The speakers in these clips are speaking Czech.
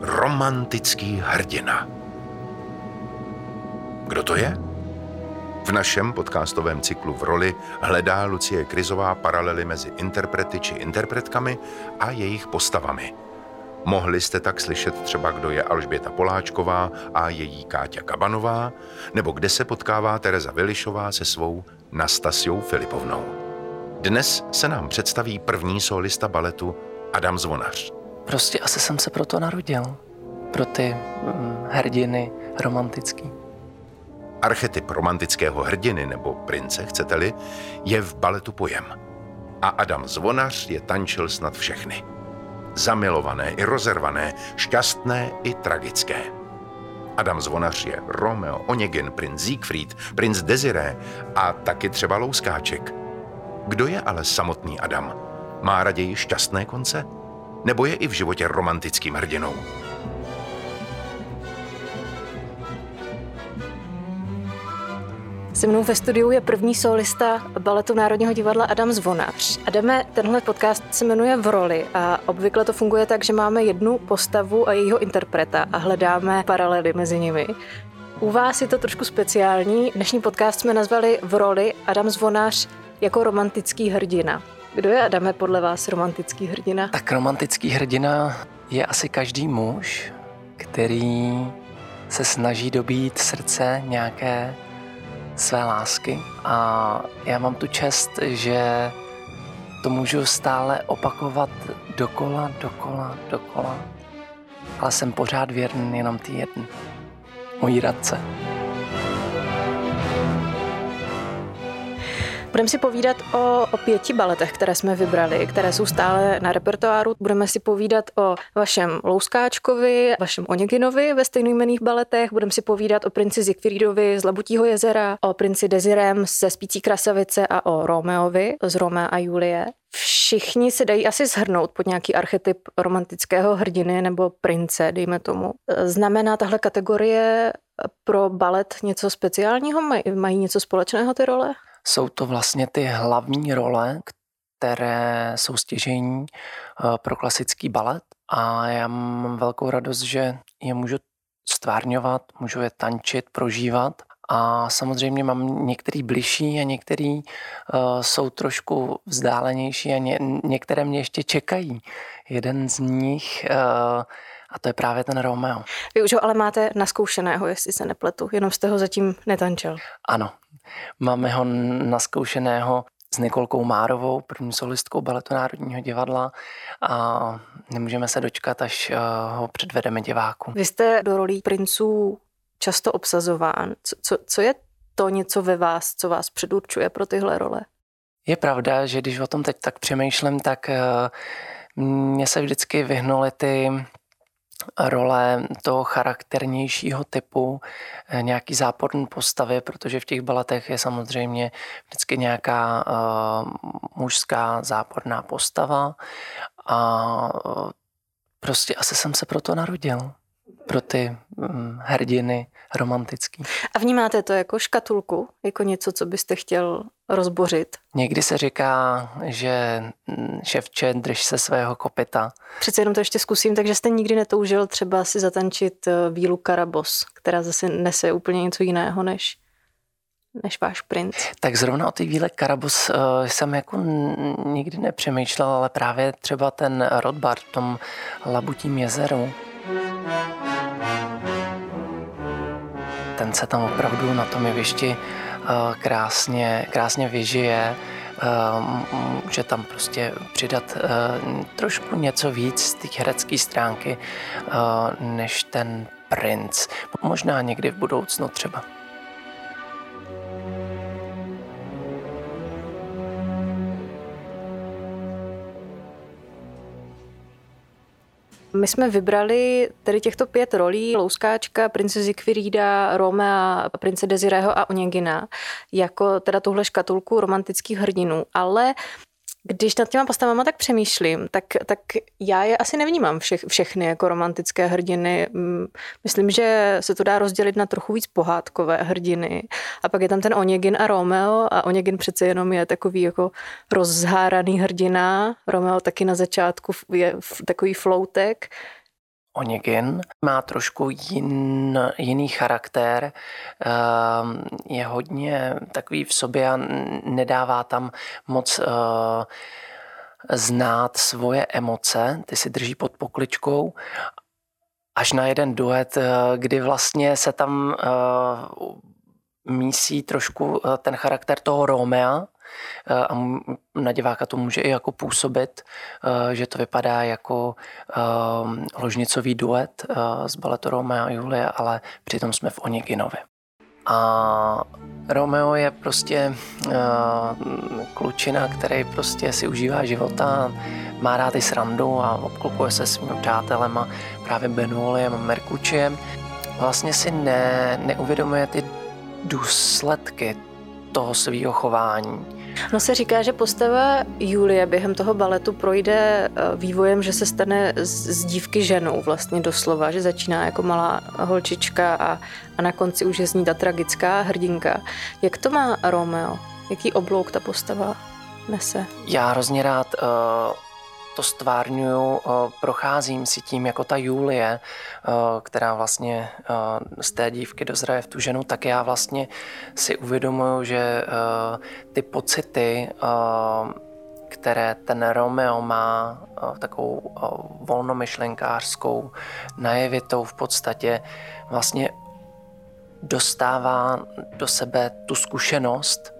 romantický hrdina. Kdo to je? V našem podcastovém cyklu V roli hledá Lucie Krizová paralely mezi interprety či interpretkami a jejich postavami. Mohli jste tak slyšet třeba, kdo je Alžběta Poláčková a její Káťa Kabanová, nebo kde se potkává Teresa Vilišová se svou Nastasiou Filipovnou. Dnes se nám představí první solista baletu Adam Zvonař. Prostě asi jsem se proto narodil. Pro ty hrdiny romantický. Archetyp romantického hrdiny nebo prince, chcete-li, je v baletu pojem. A Adam Zvonař je tančil snad všechny. Zamilované i rozervané, šťastné i tragické. Adam Zvonař je Romeo, Onegin, princ Siegfried, princ Desiré a taky třeba louskáček. Kdo je ale samotný Adam? Má raději šťastné konce? Nebo je i v životě romantickým hrdinou? Se mnou ve studiu je první solista baletu Národního divadla Adam Zvonař. Adame, tenhle podcast se jmenuje V roli a obvykle to funguje tak, že máme jednu postavu a jejího interpreta a hledáme paralely mezi nimi. U vás je to trošku speciální. Dnešní podcast jsme nazvali V roli Adam Zvonař jako romantický hrdina. Kdo je, Adame, podle vás romantický hrdina? Tak romantický hrdina je asi každý muž, který se snaží dobít srdce nějaké své lásky a já mám tu čest, že to můžu stále opakovat dokola, ale jsem pořád věrný jenom té jedné, mojí Radce. Budeme si povídat o 5 baletech, které jsme vybrali, které jsou stále na repertoáru. Budeme si povídat o vašem Louskáčkovi, vašem Oneginovi ve stejnojmenných baletech. Budeme si povídat o princi Siegfriedovi z Labutího jezera, o princi Desirém ze Spící krasavice a o Romeovi z Romea a Julie. Všichni se dají asi shrnout pod nějaký archetyp romantického hrdiny nebo prince, dejme tomu. Znamená tahle kategorie pro balet něco speciálního? Mají něco společného ty role? Jsou to vlastně ty hlavní role, které jsou stěžejní pro klasický balet a já mám velkou radost, že je můžu stvárňovat, můžu je tančit, prožívat a samozřejmě mám některý bližší a některý jsou trošku vzdálenější a některé mě ještě čekají. Jeden z nich a to je právě ten Romeo. Vy už ho ale máte naskoušeného, jestli se nepletu, jenom jste ho zatím netančil. Ano, máme ho naskoušeného s Nikolkou Márovou, první solistkou baletu Národního divadla a nemůžeme se dočkat, až ho předvedeme diváku. Vy jste do rolí princů často obsazován. Co je to něco ve vás, co vás předurčuje pro tyhle role? Je pravda, že když o tom teď tak přemýšlím, tak mě se vždycky vyhnuly ty role toho charakternějšího typu, nějaký záporný postavy, protože v těch baletech je samozřejmě vždycky nějaká mužská záporná postava a prostě asi jsem se proto narodil, pro ty hrdiny romantický. A vnímáte to jako škatulku, jako něco, co byste chtěl rozbořit? Někdy se říká, že ševče, drž se svého kopyta. Přece jenom to ještě zkusím, takže jste nikdy netoužil třeba si zatančit Vílu Karabos, která zase nese úplně něco jiného než váš princ. Tak zrovna o té Víle Karabos jsem jako nikdy nepřemýšlel, ale právě třeba ten Rodbar v tom Labutím jezeru. Ten se tam opravdu na tom jevišti krásně vyžije. Může tam prostě přidat trošku něco víc z té herecké stránky než ten princ. Možná někdy v budoucnu třeba. My jsme vybrali tady těchto 5 rolí, Louskáčka, prince Siegfrieda, Romea, prince Desirého a Onegina, jako teda tuhle škatulku romantických hrdinů, ale když nad těma postavama tak přemýšlím, tak já je asi nevnímám všechny jako romantické hrdiny. Myslím, že se to dá rozdělit na trochu víc pohádkové hrdiny. A pak je tam ten Onegin a Romeo a Onegin přece jenom je takový jako rozháraný hrdina. Romeo taky na začátku je takový floutek. Oněgin. Má trošku jiný charakter, je hodně takový v sobě a nedává tam moc znát svoje emoce, ty si drží pod pokličkou. Až na jeden duet, kdy vlastně se tam mísí trošku ten charakter toho Romea a na diváka to může i jako působit, že to vypadá jako ložnicový duet z baletu Romea a Julie, ale přitom jsme v Oněginovi. A Romeo je prostě klučina, který prostě si užívá života, má rád i srandu a obklopuje se svými přátelema, právě Benoliem a Merkučiem. Vlastně si neuvědomuje ty důsledky toho svého chování. No se říká, že postava Julie během toho baletu projde vývojem, že se stane z dívky ženou vlastně doslova, že začíná jako malá holčička a na konci už je z ní ta tragická hrdinka. Jak to má Romeo? Jaký oblouk ta postava nese? Já hrozně rád to stvárňuju, procházím si tím jako ta Julie, která vlastně z té dívky dozraje v tu ženu, tak já vlastně si uvědomuju, že ty pocity, které ten Romeo má, takovou volnomyšlenkářskou, najevitou v podstatě, vlastně dostává do sebe tu zkušenost,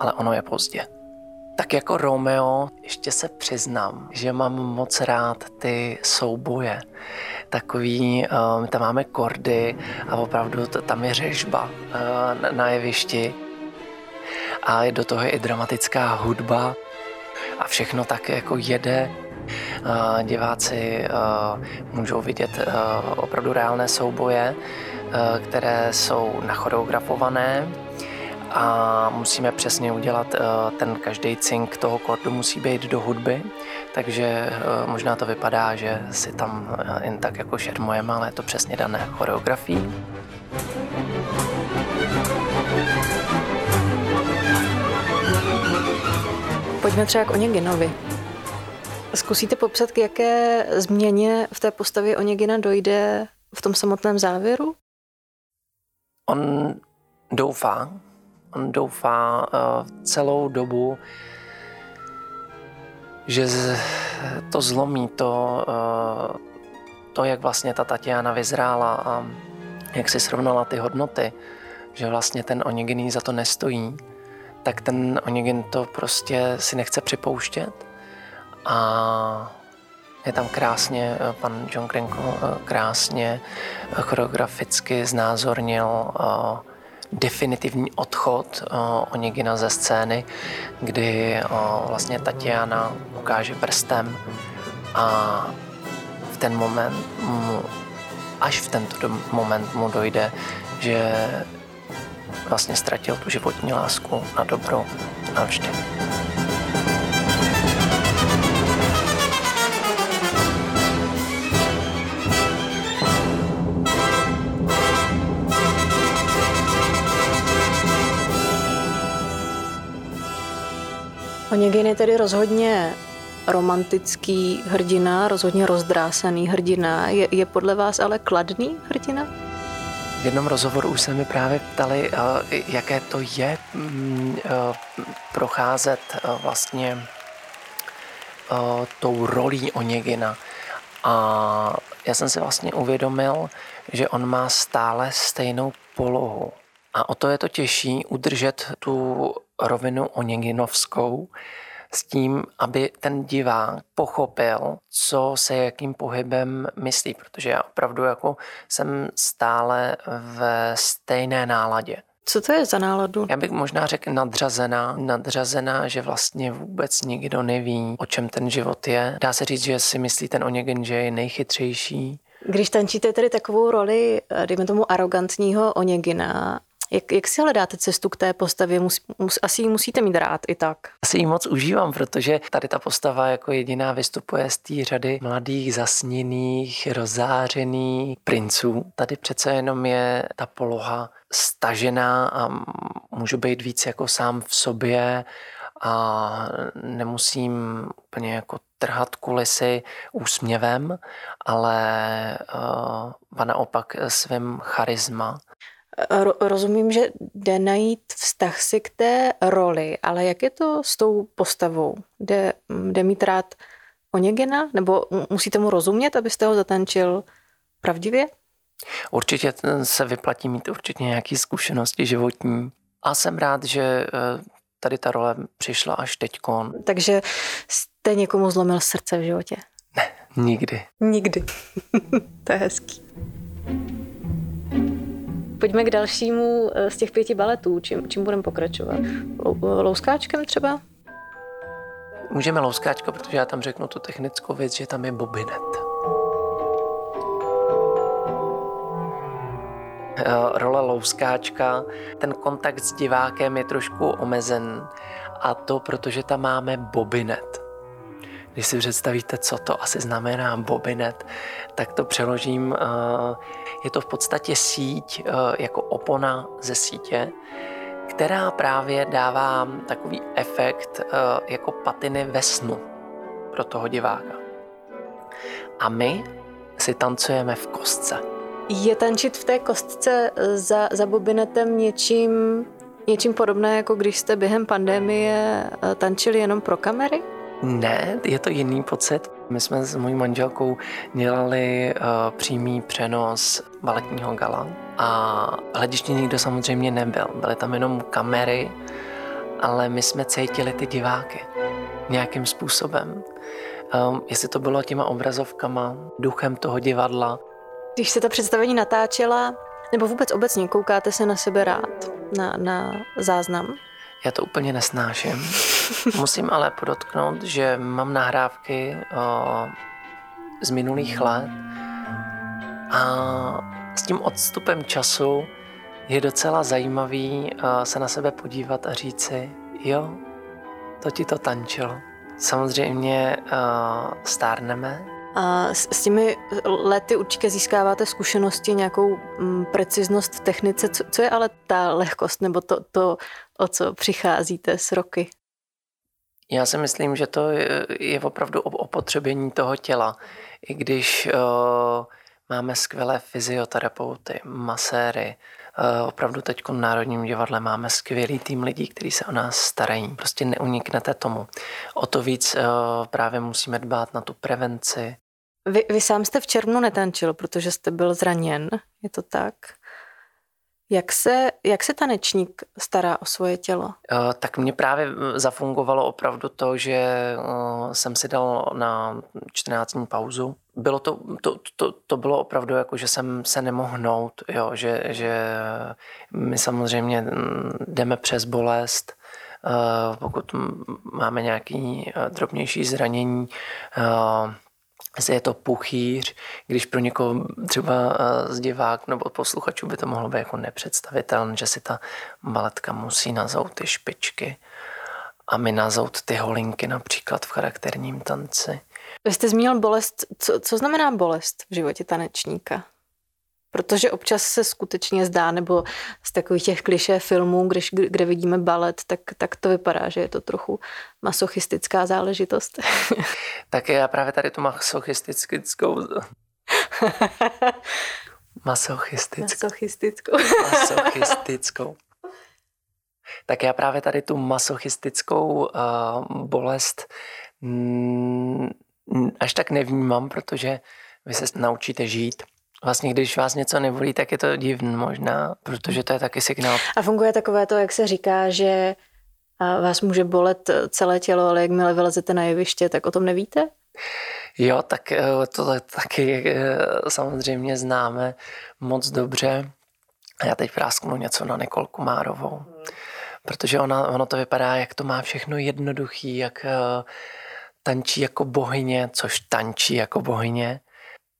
ale ono je pozdě. Tak jako Romeo, ještě se přiznám, že mám moc rád ty souboje. Takový, tam máme kordy a opravdu tam je řežba na jevišti. A do toho je i dramatická hudba a všechno tak jako jede. Diváci můžou vidět opravdu reálné souboje, které jsou nachoreografované. A musíme přesně udělat, ten každý cink toho kordu musí být do hudby, takže možná to vypadá, že si tam jen tak jako šermujeme, ale je to přesně dané choreografií. Pojďme třeba k Oněginovi. Zkusíte popsat, k jaké změně v té postavě Oněgina dojde v tom samotném závěru? On doufá celou dobu, že to zlomí to, jak vlastně ta Tatiana vyzrála a jak si srovnala ty hodnoty, že vlastně ten Oněgin za to nestojí, tak ten Oněgin to prostě si nechce připouštět a je tam krásně, pan John Cranko krásně choreograficky znázornil definitivní odchod Oněgina ze scény, kdy vlastně Tatiana ukáže prstem a v ten moment až v tento moment mu dojde, že vlastně ztratil tu životní lásku na dobro navždy. Oněgin je tedy rozhodně romantický hrdina, rozhodně rozdrásaný hrdina. Je podle vás ale kladný hrdina? V jednom rozhovoru už se mi právě ptali, jaké to je procházet vlastně tou rolí Oněgina. A já jsem si vlastně uvědomil, že on má stále stejnou polohu. A o to je to těžší udržet tu rovinu oněginovskou s tím, aby ten divák pochopil, co se jakým pohybem myslí, protože já opravdu jako jsem stále ve stejné náladě. Co to je za náladu? Já bych možná řekl nadřazená, že vlastně vůbec nikdo neví, o čem ten život je. Dá se říct, že si myslí ten Oněgin, že je nejchytřejší. Když tančíte tedy takovou roli, dejme tomu arrogantního Oněgina, jak si hledáte cestu k té postavě? Asi ji musíte mít rád i tak. Asi ji moc užívám, protože tady ta postava jako jediná vystupuje z té řady mladých, zasněných, rozářených princů. Tady přece jenom je ta poloha stažená a můžu být víc jako sám v sobě a nemusím úplně jako trhat kulisy úsměvem, ale ba naopak svým charisma. Rozumím, že jde najít vztah si k té roli, ale jak je to s tou postavou? Jde mít rád Oněgina? Nebo musíte mu rozumět, abyste ho zatančil pravdivě? Určitě se vyplatí mít určitě nějaké zkušenosti životní. A jsem rád, že tady ta role přišla až teďkon. Takže jste někomu zlomil srdce v životě? Ne, nikdy. Nikdy. To je hezký. Pojďme k dalšímu z těch 5 baletů. Čím budeme pokračovat? Louskáčkem třeba? Můžeme louskáčka, protože já tam řeknu tu technickou věc, že tam je bobinet. Role louskáčka, ten kontakt s divákem je trošku omezen. A to, protože tam máme bobinet. Když si představíte, co to asi znamená bobinet, tak to přeložím. Je to v podstatě síť, jako opona ze sítě, která právě dává takový efekt jako patiny ve snu pro toho diváka. A my si tancujeme v kostce. Je tančit v té kostce za bobinetem něčím podobné, jako když jste během pandemie tančili jenom pro kamery? Ne, je to jiný pocit. My jsme s mojí manželkou dělali přímý přenos baletního gala a hlediště nikdo samozřejmě nebyl. Byly tam jenom kamery, ale my jsme cítili ty diváky nějakým způsobem. Jestli to bylo těma obrazovkama, duchem toho divadla. Když se ta představení natáčela, nebo vůbec obecně, koukáte se na sebe rád, na záznam? Já to úplně nesnáším. Musím ale podotknout, že mám nahrávky z minulých let a s tím odstupem času je docela zajímavý se na sebe podívat a říct si, jo, to ti to tančilo. Samozřejmě stárneme. A s těmi lety určitě získáváte zkušenosti, nějakou preciznost v technice. Co je ale ta lehkost nebo to, o co přicházíte s roky? Já si myslím, že to je opravdu opotřebení toho těla. I když máme skvělé fyzioterapeuty, maséry, opravdu teď v Národním divadle máme skvělý tým lidí, kteří se o nás starají. Prostě neuniknete tomu. O to víc právě musíme dbát na tu prevenci. Vy sám jste v červnu netančil, protože jste byl zraněn, je to tak? Jak se tanečník stará o svoje tělo? Tak mě právě zafungovalo opravdu to, že jsem si dal na 14 dní pauzu. Bylo to bylo opravdu jako, že jsem se nemohl hnout, jo, že my samozřejmě jdeme přes bolest, pokud máme nějaký drobnější zranění, je to puchýř, když pro někoho třeba z diváků nebo posluchačů by to mohlo být jako nepředstavitelné, že si ta baletka musí nazout ty špičky a my nazout ty holinky například v charakterním tanci. Vy jste zmínil bolest. Co znamená bolest v životě tanečníka? Protože občas se skutečně zdá, nebo z takových těch klišé filmů, kde vidíme balet, tak to vypadá, že je to trochu masochistická záležitost. Tak já právě tady tu masochistickou bolest až tak nevnímám, protože vy se naučíte žít. Vlastně, když vás něco nevolí, tak je to divný možná, protože to je taky signál. A funguje takové to, jak se říká, že vás může bolet celé tělo, ale jakmile vylezete na jeviště, tak o tom nevíte? Jo, tak to taky samozřejmě známe moc dobře. A já teď prásknu něco na Nikolku Márovou, protože ono to vypadá, jak to má všechno jednoduchý, jak tančí jako bohyně, což tančí jako bohyně.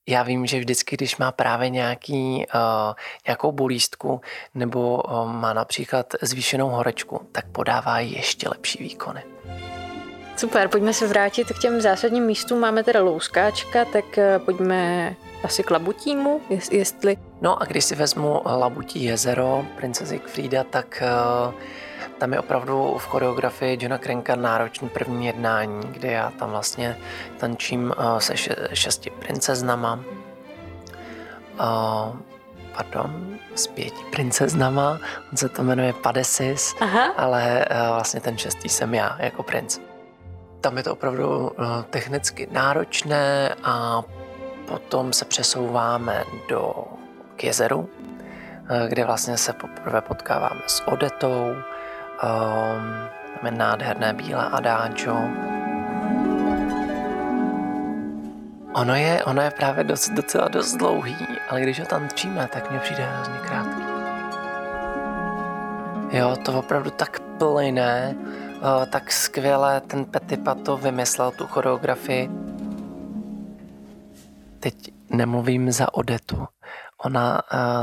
Já vím, že vždycky, když má právě nějakou bolístku nebo má například zvýšenou horečku, tak podává ještě lepší výkony. Super, pojďme se vrátit k těm zásadním místům. Máme teda louskáčka, tak pojďme asi k Labutímu, jestli... No a když si vezmu Labutí jezero, princezny Kfrida, tak Tam je opravdu v choreografii Johna Cranka náročný první jednání, kde já tam vlastně tančím se 6 princeznama. S 5 princeznama, on se to jmenuje Padesis, ale vlastně ten 6. jsem já jako princ. Tam je to opravdu technicky náročné a potom se přesouváme k jezeru, kde vlastně se poprvé potkáváme s Odetou, tam je nádherné bílé adáčo. Ono je právě docela dost dlouhý, ale když ho tančíme, tak mně přijde hrozně krátký. Jo, to opravdu tak plyne, tak skvěle ten Petipato vymyslel tu choreografii. Teď nemluvím za Odetu. Ona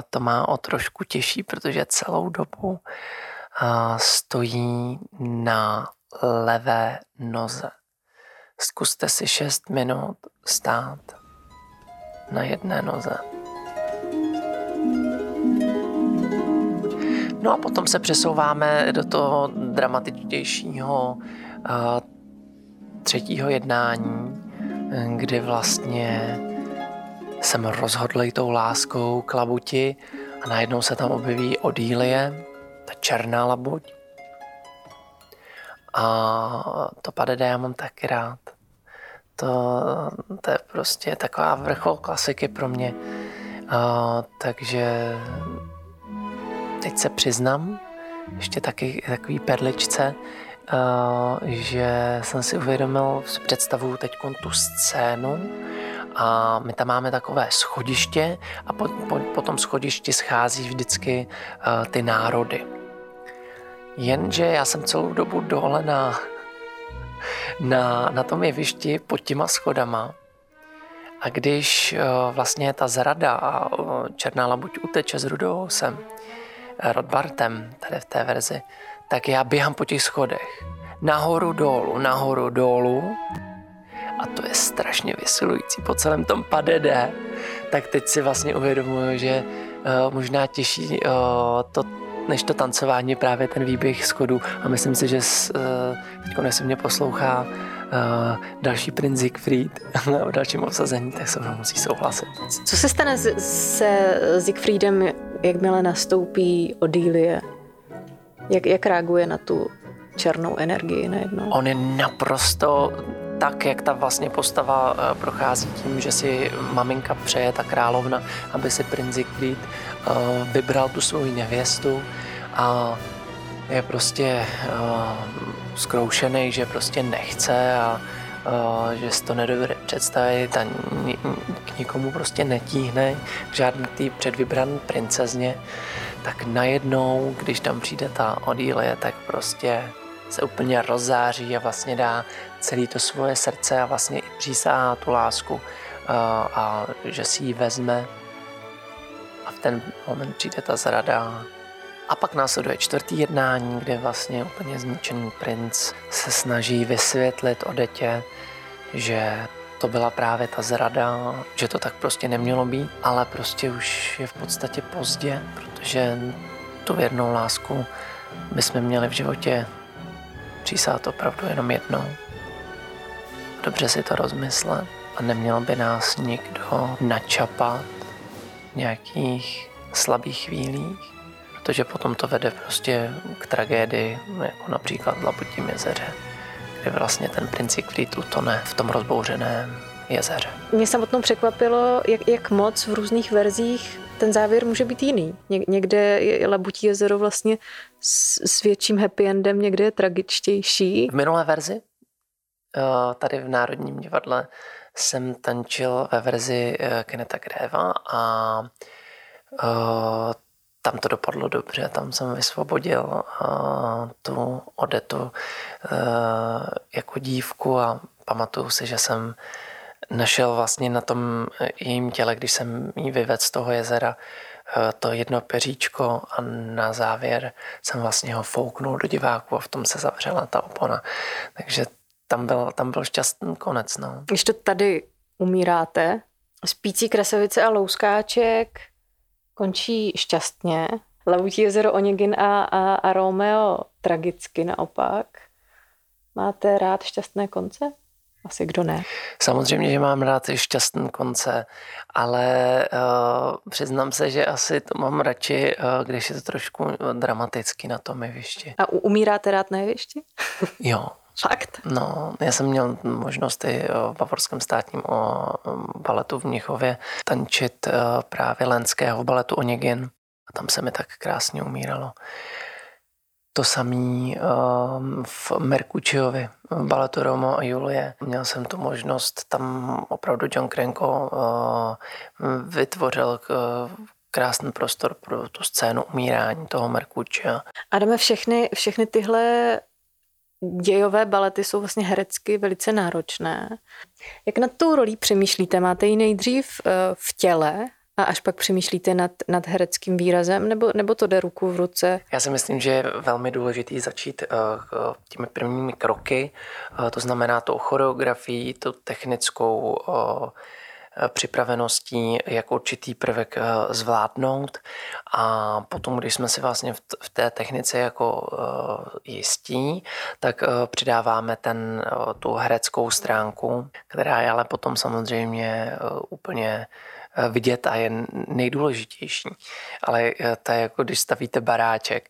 to má o trošku těžší, protože celou dobu stojí na levé noze. Zkuste si 6 minut stát na jedné noze. No a potom se přesouváme do toho dramatičtějšího 3. jednání, kdy vlastně jsem rozhodlej tou láskou k labuti a najednou se tam objeví Odílie, ta černá labuť. A to Padedé já mám taky rád. To je prostě taková vrchol klasiky pro mě. Takže teď se přiznám, ještě taky takový perličce, že jsem si uvědomil, si představuju teď tu scénu a my tam máme takové schodiště a po tom schodišti schází vždycky ty národy. Jenže já jsem celou dobu dole na tom jevišti pod těma schodama a když vlastně ta zrada a černá labuť uteče s Rudousem, Rodbartem, tady v té verzi, tak já běhám po těch schodech. Nahoru, dolů a to je strašně vysilující po celém tom Padedé. Tak teď si vlastně uvědomuji, že možná těžší to než to tancování, právě ten výběh schodů. A myslím si, že teďko se mě poslouchá další princ Siegfried v dalším obsazení, tak se mnou musí souhlasit. Co se stane se Siegfriedem, jakmile nastoupí Odílie? Jak reaguje na tu černou energii najednou? On je naprosto tak, jak ta vlastně postava prochází tím, že si maminka přeje, ta královna, aby si princ Siegfried vybral tu svou nevěstu a je prostě zkroušený, že prostě nechce a že si to nedovede představit a k nikomu prostě netíhne, k žádný tý předvybraný princezně, tak najednou, když tam přijde ta Odílie, tak prostě se úplně rozzáří a vlastně dá celé to svoje srdce a vlastně i přísahá tu lásku a že si ji vezme. A v ten moment přijde ta zrada. A pak následuje 4. jednání, kde vlastně úplně zničený princ se snaží vysvětlit Odetě, že to byla právě ta zrada, že to tak prostě nemělo být, ale prostě už je v podstatě pozdě, protože tu věrnou lásku bychom měli v životě přísát opravdu jenom jednou. Dobře si to rozmyslet a neměl by nás nikdo načapat v nějakých slabých chvílích, protože potom to vede prostě k tragédii, jako například v Labutím jezeře, kde vlastně ten princ Siegfried utone v tom rozbouřeném jezeře. Mě samotnou překvapilo, jak moc v různých verzích ten závěr může být jiný. Někde je Labutí jezero vlastně s větším happy endem, někde je tragičtější. V minulé verzi, tady v Národním divadle, jsem tančil ve verzi Kennetha Gréva a tam to dopadlo dobře, tam jsem vysvobodil tu Odetu jako dívku a pamatuju si, že jsem našel vlastně na tom jejím těle, když jsem jí vyvedl z toho jezera, to jedno peříčko a na závěr jsem vlastně ho fouknul do diváku a v tom se zavřela ta opona. Takže tam byl šťastný konec. No. Když to tady umíráte, Spící krasavice a Louskáček končí šťastně Labutí jezero, Oněgin a Romeo tragicky naopak. Máte rád šťastné konce? Asi kdo ne? Samozřejmě, že mám rád i šťastné konce, ale přiznám se, že asi to mám radši, když je to trošku dramatický na tom jevišti. A umíráte rád na jevišti? Jo. Fakt? No, já jsem měl možnost i v Bavorském státním baletu v Mnichově tančit právě lenského baletu Oněgin. A tam se mi tak krásně umíralo. To samý v Merkučiovi, v baletu Romeo a Julie. Měl jsem tu možnost, tam opravdu John Cranko vytvořil krásný prostor pro tu scénu umírání toho Merkučia. Adame, všechny tyhle dějové balety jsou vlastně herecky velice náročné. Jak nad tou rolí přemýšlíte? Máte ji nejdřív v těle a až pak přemýšlíte nad hereckým výrazem, nebo to jde ruku v ruce? Já si myslím, že je velmi důležitý začít těmi prvními kroky, to znamená tou choreografií, tou technickou připraveností, jak určitý prvek zvládnout, a potom, když jsme si vlastně v té technice jako jistí, tak přidáváme tu hereckou stránku, která je ale potom samozřejmě úplně vidět a je nejdůležitější. Ale to je jako, když stavíte baráček.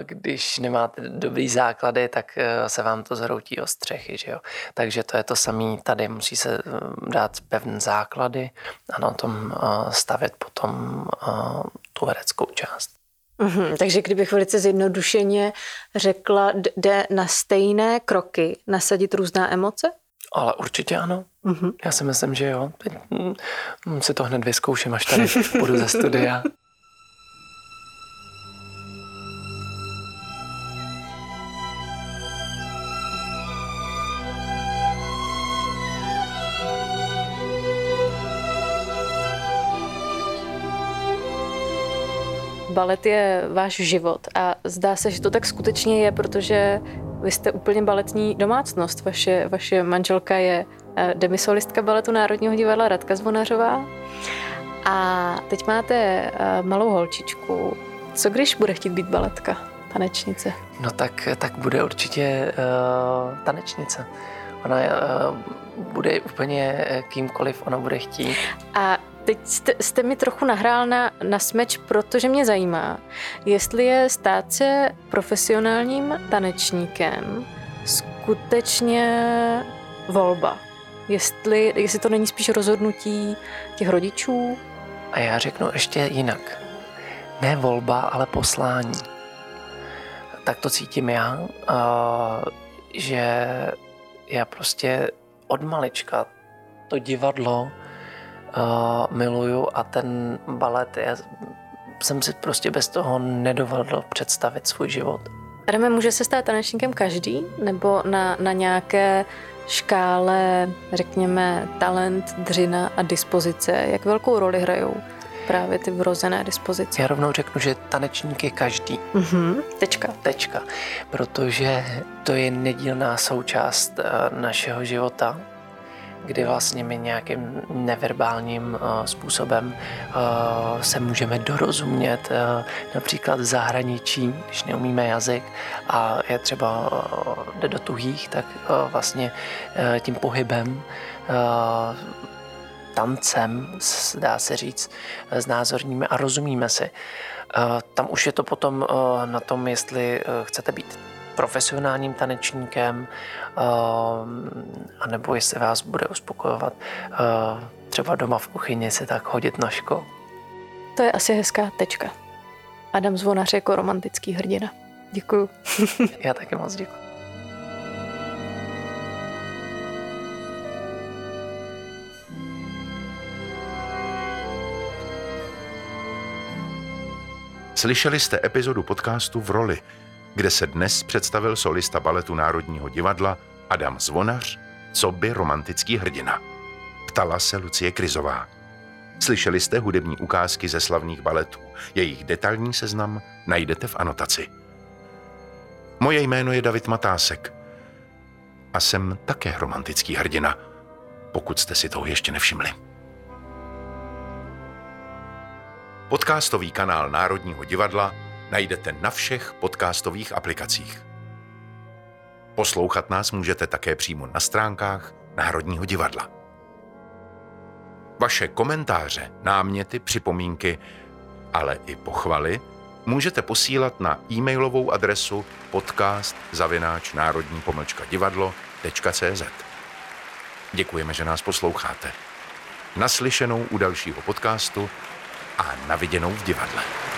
Když nemáte dobrý základy, tak se vám to zhroutí o střechy, že jo. Takže to je to samé tady. Musí se dát pevné základy a na tom stavět potom tu hereckou část. Takže kdybych velice zjednodušeně řekla, jde na stejné kroky nasadit různá emoce? Ale určitě ano. Já si myslím, že jo. Teď si to hned vyzkouším, až tady půjdu ze studia. Balet je váš život a zdá se, že to tak skutečně je, protože vy jste úplně baletní domácnost. Vaše manželka je demisolistka baletu Národního divadla Radka Zbonařová. A teď máte malou holčičku. Co když bude chtít být baletka, tanečnice? No tak bude určitě tanečnice. Ona bude úplně kýmkoliv ona bude chtít. A teď jste mi trochu nahrál na smeč, protože mě zajímá, jestli je stát se profesionálním tanečníkem skutečně volba. Jestli to není spíš rozhodnutí těch rodičů. A já řeknu ještě jinak. Ne volba, ale poslání. Tak to cítím já, že já prostě od malička to divadlo miluju a ten balet, já jsem si prostě bez toho nedovedl představit svůj život. Adame, může se stát tanečníkem každý? Nebo na nějaké škále, řekněme, talent, dřina a dispozice? Jak velkou roli hrajou právě ty vrozené dispozice? Já rovnou řeknu, že tanečník je každý. Tečka. Protože to je nedílná součást našeho života, kdy vlastně my nějakým neverbálním způsobem se můžeme dorozumět, například v zahraničí, když neumíme jazyk a je třeba jde do tuhých, tak vlastně tím pohybem, tancem, dá se říct, znázorníme a rozumíme si. Tam už je to potom na tom, jestli chcete být profesionálním tanečníkem, anebo jestli vás bude uspokojovat třeba doma v kuchyni se tak hodit na školu. To je asi hezká tečka. Adam Zvonař jako romantický hrdina. Děkuju. Já taky moc děkuju. Slyšeli jste epizodu podcastu V roli, kde se dnes představil solista baletu Národního divadla Adam Zvonař, coby romantický hrdina. Ptala se Lucie Krizová. Slyšeli jste hudební ukázky ze slavných baletů. Jejich detailní seznam najdete v anotaci. Moje jméno je David Matásek a jsem také romantický hrdina, pokud jste si toho ještě nevšimli. Podcastový kanál Národního divadla najdete na všech podcastových aplikacích. Poslouchat nás můžete také přímo na stránkách Národního divadla. Vaše komentáře, náměty, připomínky, ale i pochvaly můžete posílat na e-mailovou adresu podcast@národní-divadlo.cz. Děkujeme, že nás posloucháte. Naslyšenou u dalšího podcastu a naviděnou v divadle.